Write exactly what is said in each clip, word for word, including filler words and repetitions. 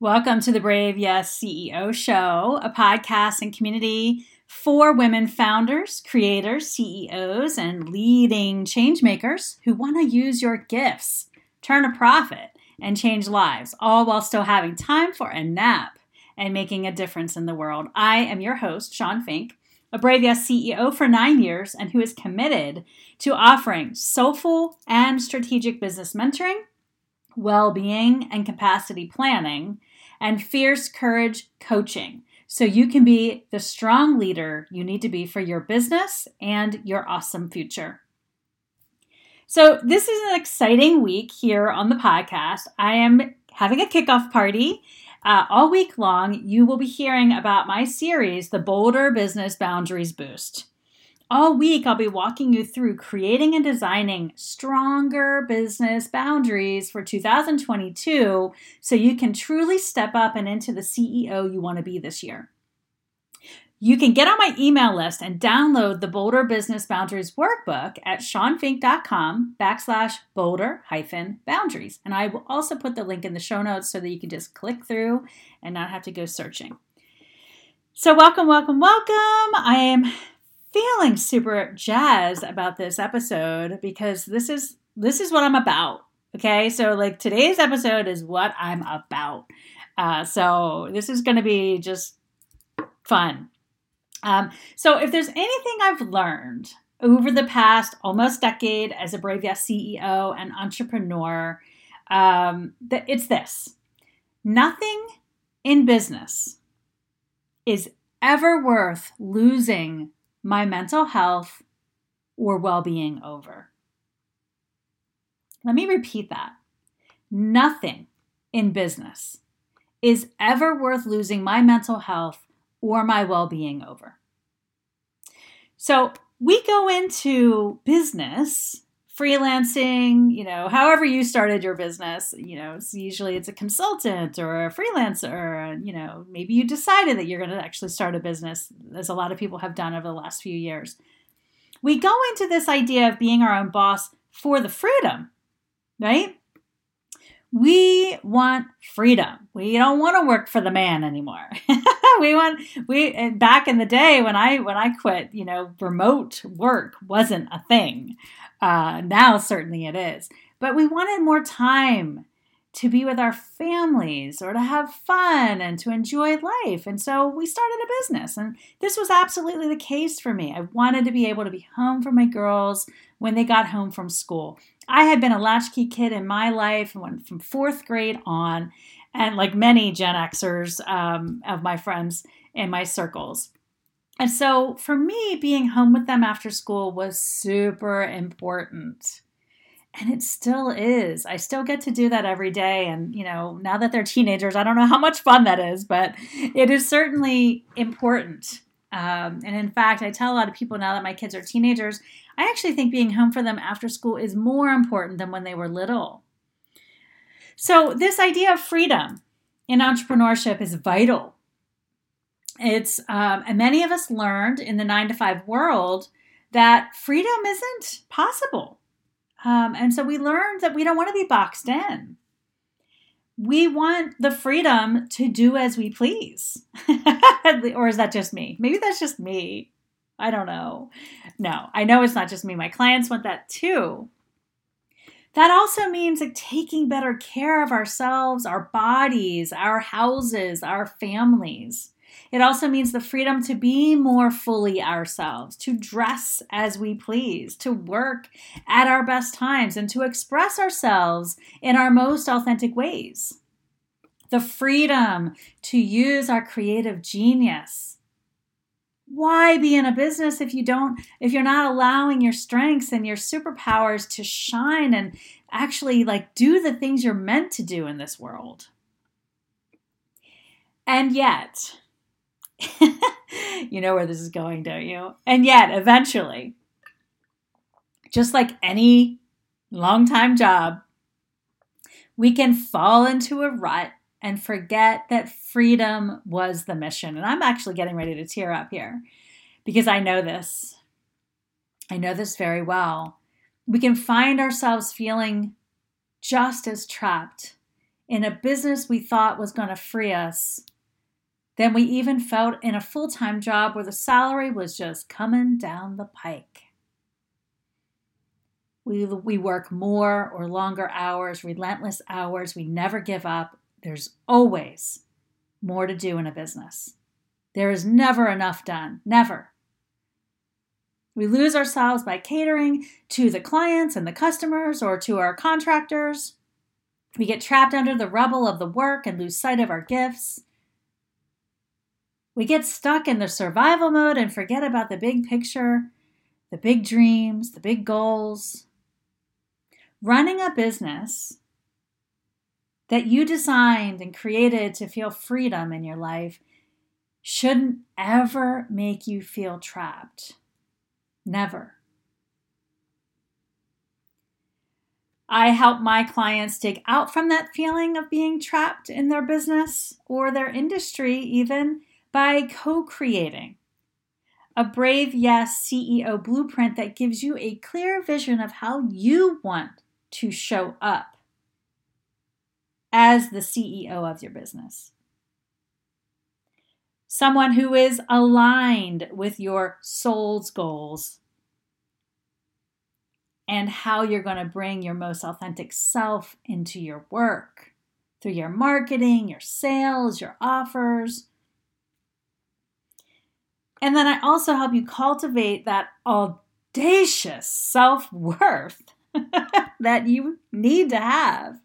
Welcome to the Brave Yes C E O Show, a podcast and community for women founders, creators, C E Os, and leading change makers who want to use your gifts, turn a profit, and change lives, all while still having time for a nap and making a difference in the world. I am your host, Shawn Fink, a Brave Yes C E O for nine years and who is committed to offering soulful and strategic business mentoring, well-being and capacity planning, and fierce courage coaching, so you can be the strong leader you need to be for your business and your awesome future. So this is an exciting week here on the podcast. I am having a kickoff party. Uh, all week long, you will be hearing about my series, the Bolder Business Boundaries Boost. All week, I'll be walking you through creating and designing stronger business boundaries for two thousand twenty-two so you can truly step up and into the C E O you want to be this year. You can get on my email list and download the Bolder Business Boundaries Workbook at seanfink.com backslash bolder hyphen boundaries. And I will also put the link in the show notes so that you can just click through and not have to go searching. So welcome, welcome, welcome. I am feeling super jazzed about this episode because this is this is what I'm about. Okay, so like today's episode is what I'm about. Uh, so this is going to be just fun. Um, so if there's anything I've learned over the past almost decade as a Brave Yes C E O and entrepreneur, um, that it's this: nothing in business is ever worth losing my mental health or well-being over. Let me repeat that. Nothing in business is ever worth losing my mental health or my well-being over. So we go into business, freelancing, you know, however you started your business, you know, it's usually it's a consultant or a freelancer, you know, maybe you decided that you're going to actually start a business, as a lot of people have done over the last few years. We go into this idea of being our own boss for the freedom, right? We want freedom. We don't want to work for the man anymore. we want, we, back in the day when I, when I quit, you know, remote work wasn't a thing. Uh, now certainly it is, but we wanted more time to be with our families or to have fun and to enjoy life. And so we started a business, and this was absolutely the case for me. I wanted to be able to be home for my girls when they got home from school. I had been a latchkey kid in my life from fourth grade on, and like many Gen Xers um, of my friends in my circles. And so for me, being home with them after school was super important. And it still is. I still get to do that every day. And, you know, now that they're teenagers, I don't know how much fun that is, but it is certainly important. Um, and in fact, I tell a lot of people now that my kids are teenagers, I actually think being home for them after school is more important than when they were little. So this idea of freedom in entrepreneurship is vital. It's um, and many of us learned in the nine to five world that freedom isn't possible. Um, and so we learned that we don't want to be boxed in. We want the freedom to do as we please. Or is that just me? Maybe that's just me. I don't know. No, I know it's not just me. My clients want that too. That also means like taking better care of ourselves, our bodies, our houses, our families. It also means the freedom to be more fully ourselves, to dress as we please, to work at our best times, and to express ourselves in our most authentic ways. The freedom to use our creative genius. Why be in a business if you don't, if you're not allowing your strengths and your superpowers to shine and actually like do the things you're meant to do in this world? And yet, you know where this is going, don't you? And yet, eventually, just like any long-time job, we can fall into a rut and forget that freedom was the mission. And I'm actually getting ready to tear up here because I know this. I know this very well. We can find ourselves feeling just as trapped in a business we thought was going to free us. Then we even felt in a full-time job where the salary was just coming down the pike. We, we work more or longer hours, relentless hours. We never give up. There's always more to do in a business. There is never enough done. Never. We lose ourselves by catering to the clients and the customers or to our contractors. We get trapped under the rubble of the work and lose sight of our gifts. We get stuck in the survival mode and forget about the big picture, the big dreams, the big goals. Running a business that you designed and created to feel freedom in your life shouldn't ever make you feel trapped. Never. I help my clients dig out from that feeling of being trapped in their business or their industry even by co-creating a Brave Yes C E O blueprint that gives you a clear vision of how you want to show up as the C E O of your business. Someone who is aligned with your soul's goals and how you're going to bring your most authentic self into your work through your marketing, your sales, your offers. And then I also help you cultivate that audacious self-worth that you need to have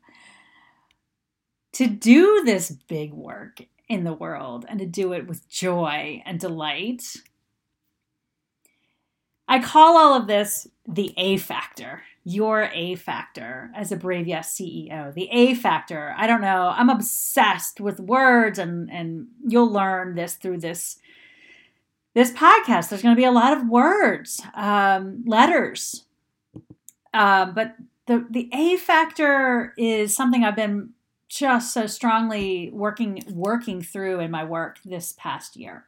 to do this big work in the world and to do it with joy and delight. I call all of this the A-Factor, your A-Factor as a Brave Yes C E O, the A-Factor. I don't know. I'm obsessed with words, and, and you'll learn this through this, this podcast. There's going to be a lot of words, um, letters, uh, but the, the A-Factor is something I've been just so strongly working working through in my work this past year.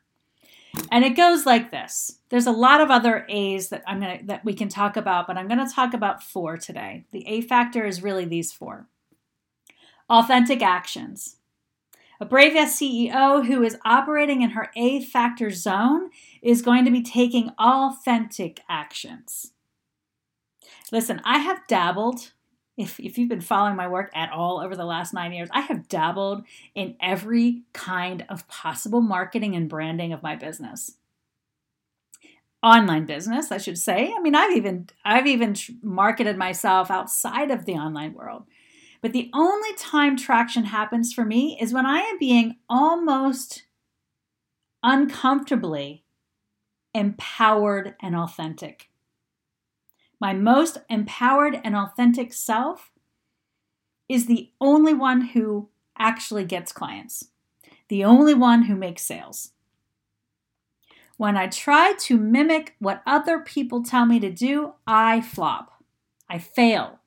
And it goes like this. There's a lot of other A's that I'm gonna that we can talk about, but I'm gonna talk about four today. The A factor is really these four. Authentic actions. A Brave Yes C E O who is operating in her A factor zone is going to be taking authentic actions. Listen, I have dabbled. If if you've been following my work at all over the last nine years, I have dabbled in every kind of possible marketing and branding of my business. Online business, I should say. I mean, I've even I've even marketed myself outside of the online world. But the only time traction happens for me is when I am being almost uncomfortably empowered and authentic. My most empowered and authentic self is the only one who actually gets clients, the only one who makes sales. When I try to mimic what other people tell me to do, I flop. I fail.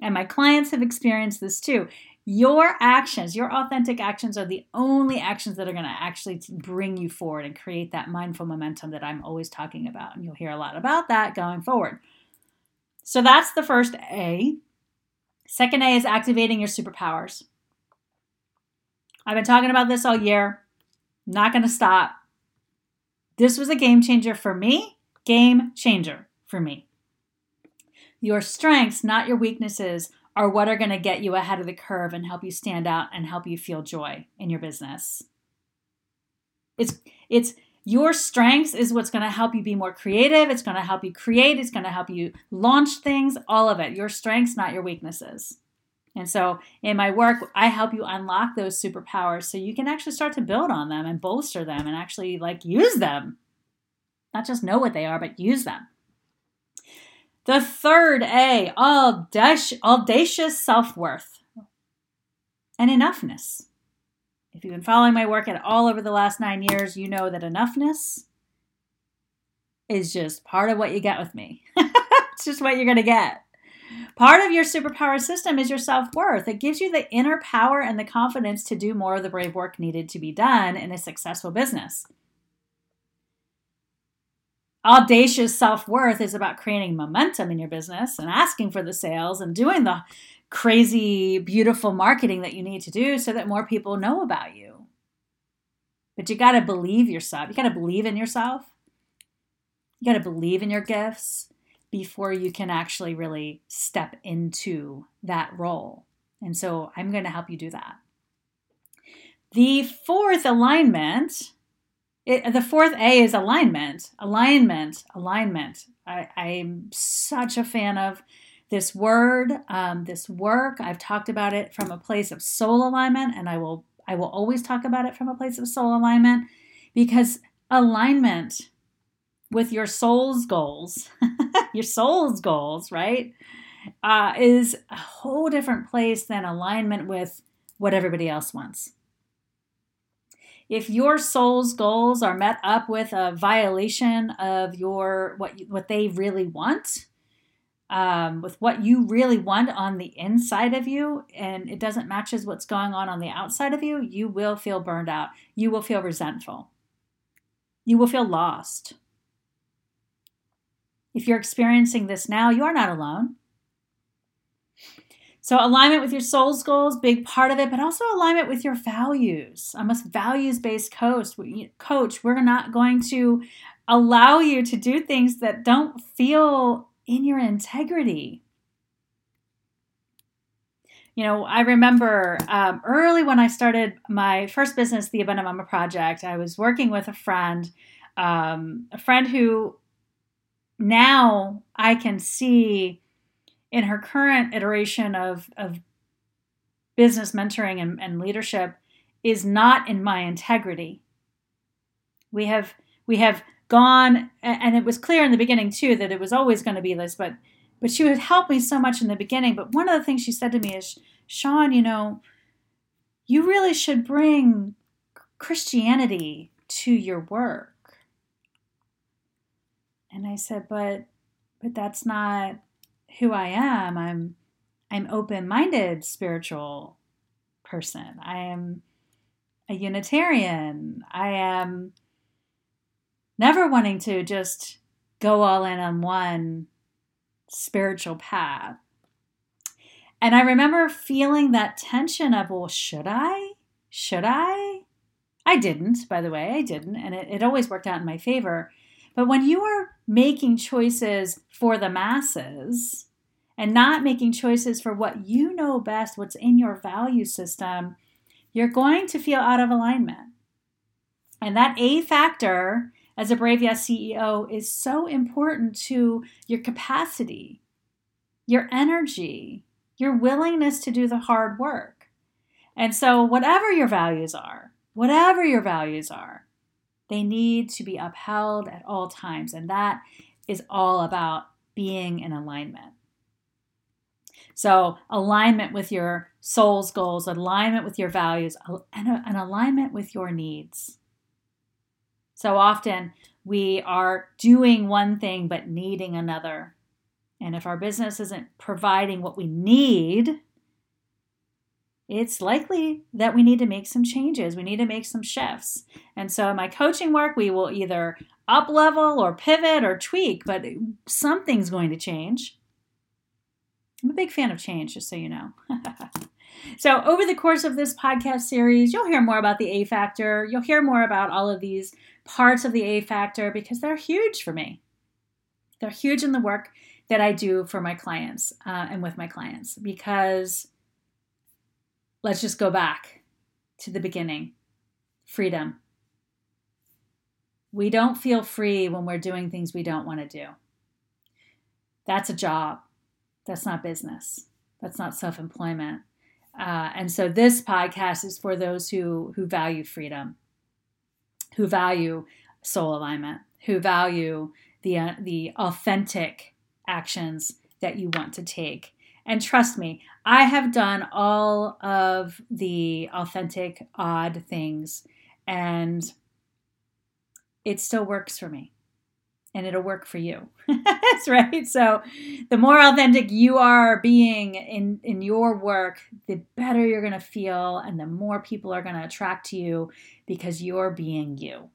And my clients have experienced this too. Your actions, your authentic actions are the only actions that are going to actually bring you forward and create that mindful momentum that I'm always talking about. And you'll hear a lot about that going forward. So that's the first A. Second A is activating your superpowers. I've been talking about this all year. Not going to stop. This was a game changer for me. Game changer for me. Your strengths, not your weaknesses, are what are going to get you ahead of the curve and help you stand out and help you feel joy in your business. It's it's your strengths is what's going to help you be more creative. It's going to help you create. It's going to help you launch things, all of it. Your strengths, not your weaknesses. And so in my work, I help you unlock those superpowers so you can actually start to build on them and bolster them and actually like use them. Not just know what they are, but use them. The third A, audacious self-worth and enoughness. If you've been following my work at all over the last nine years, you know that enoughness is just part of what you get with me. It's just what you're going to get. Part of your superpower system is your self-worth. It gives you the inner power and the confidence to do more of the brave work needed to be done in a successful business. Audacious self-worth is about creating momentum in your business and asking for the sales and doing the crazy, beautiful marketing that you need to do so that more people know about you. But you got to believe yourself. You got to believe in yourself. You got to believe in your gifts before you can actually really step into that role. And so I'm going to help you do that. The fourth alignment, it, the fourth A is alignment, alignment, alignment. I, I'm such a fan of this word, um, this work. I've talked about it from a place of soul alignment, and I will, I will always talk about it from a place of soul alignment, because alignment with your soul's goals, your soul's goals, right, uh, is a whole different place than alignment with what everybody else wants. If your soul's goals are met up with a violation of your what you, what they really want, um, with what you really want on the inside of you, and it doesn't match as what's going on on the outside of you, you will feel burned out. You will feel resentful. You will feel lost. If you're experiencing this now, you are not alone. So alignment with your soul's goals, big part of it, but also alignment with your values. I'm a values-based coach. Coach, we're not going to allow you to do things that don't feel in your integrity. You know, I remember um, early when I started my first business, the Abundant Mama Project, I was working with a friend, um, a friend who now I can see in her current iteration of, of business mentoring and, and leadership is not in my integrity. We have we have gone, and it was clear in the beginning too that it was always going to be this, but but she would help me so much in the beginning. But one of the things she said to me is, Shawn, you know, you really should bring Christianity to your work. And I said, but but that's not who I am. I'm, I'm open-minded spiritual person. I am a Unitarian. I am never wanting to just go all in on one spiritual path. And I remember feeling that tension of, well, should I? Should I? I didn't, by the way, I didn't. And it, it always worked out in my favor. But when you are making choices for the masses and not making choices for what you know best, what's in your value system, you're going to feel out of alignment. And that A factor as a Brave Yes C E O is so important to your capacity, your energy, your willingness to do the hard work. And so whatever your values are, whatever your values are, they need to be upheld at all times. And that is all about being in alignment. So alignment with your soul's goals, alignment with your values, and an alignment with your needs. So often we are doing one thing but needing another. And if our business isn't providing what we need, it's likely that we need to make some changes. We need to make some shifts. And so in my coaching work, we will either up level or pivot or tweak, but something's going to change. I'm a big fan of change, just so you know. So over the course of this podcast series, you'll hear more about the A Factor. You'll hear more about all of these parts of the A Factor because they're huge for me. They're huge in the work that I do for my clients uh, and with my clients because let's just go back to the beginning. Freedom. We don't feel free when we're doing things we don't want to do. That's a job. That's not business. That's not self-employment. Uh, and so this podcast is for those who, who value freedom, who value soul alignment, who value the, uh, the authentic actions that you want to take. And trust me, I have done all of the authentic, odd things, and it still works for me, and it'll work for you. That's right. So the more authentic you are being in, in your work, the better you're going to feel, and the more people are going to attract to you because you're being you.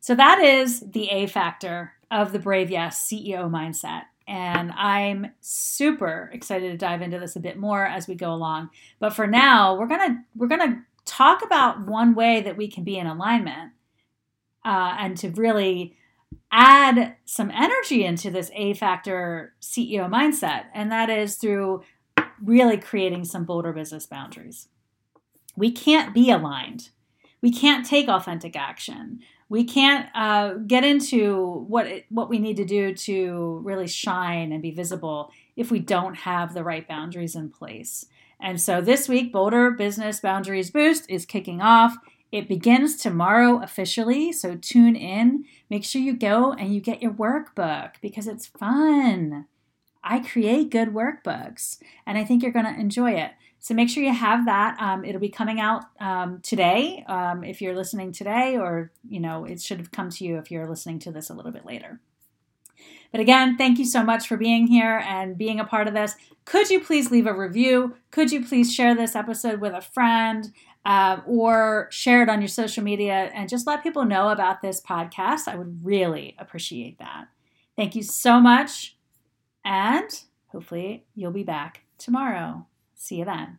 So that is the A factor of the Brave Yes C E O mindset. And I'm super excited to dive into this a bit more as we go along. But for now, we're gonna we're gonna talk about one way that we can be in alignment uh, and to really add some energy into this A-Factor C E O mindset, and that is through really creating some bolder business boundaries. We can't be aligned. We can't take authentic action. We can't uh, get into what it, what we need to do to really shine and be visible if we don't have the right boundaries in place. And so this week, Bolder Business Boundaries Boost is kicking off. It begins tomorrow officially, so tune in. Make sure you go and you get your workbook because it's fun. I create good workbooks, and I think you're going to enjoy it. So make sure you have that. Um, it'll be coming out um, today um, if you're listening today, or you know it should have come to you if you're listening to this a little bit later. But again, thank you so much for being here and being a part of this. Could you please leave a review? Could you please share this episode with a friend uh, or share it on your social media and just let people know about this podcast? I would really appreciate that. Thank you so much, and hopefully you'll be back tomorrow. See you then.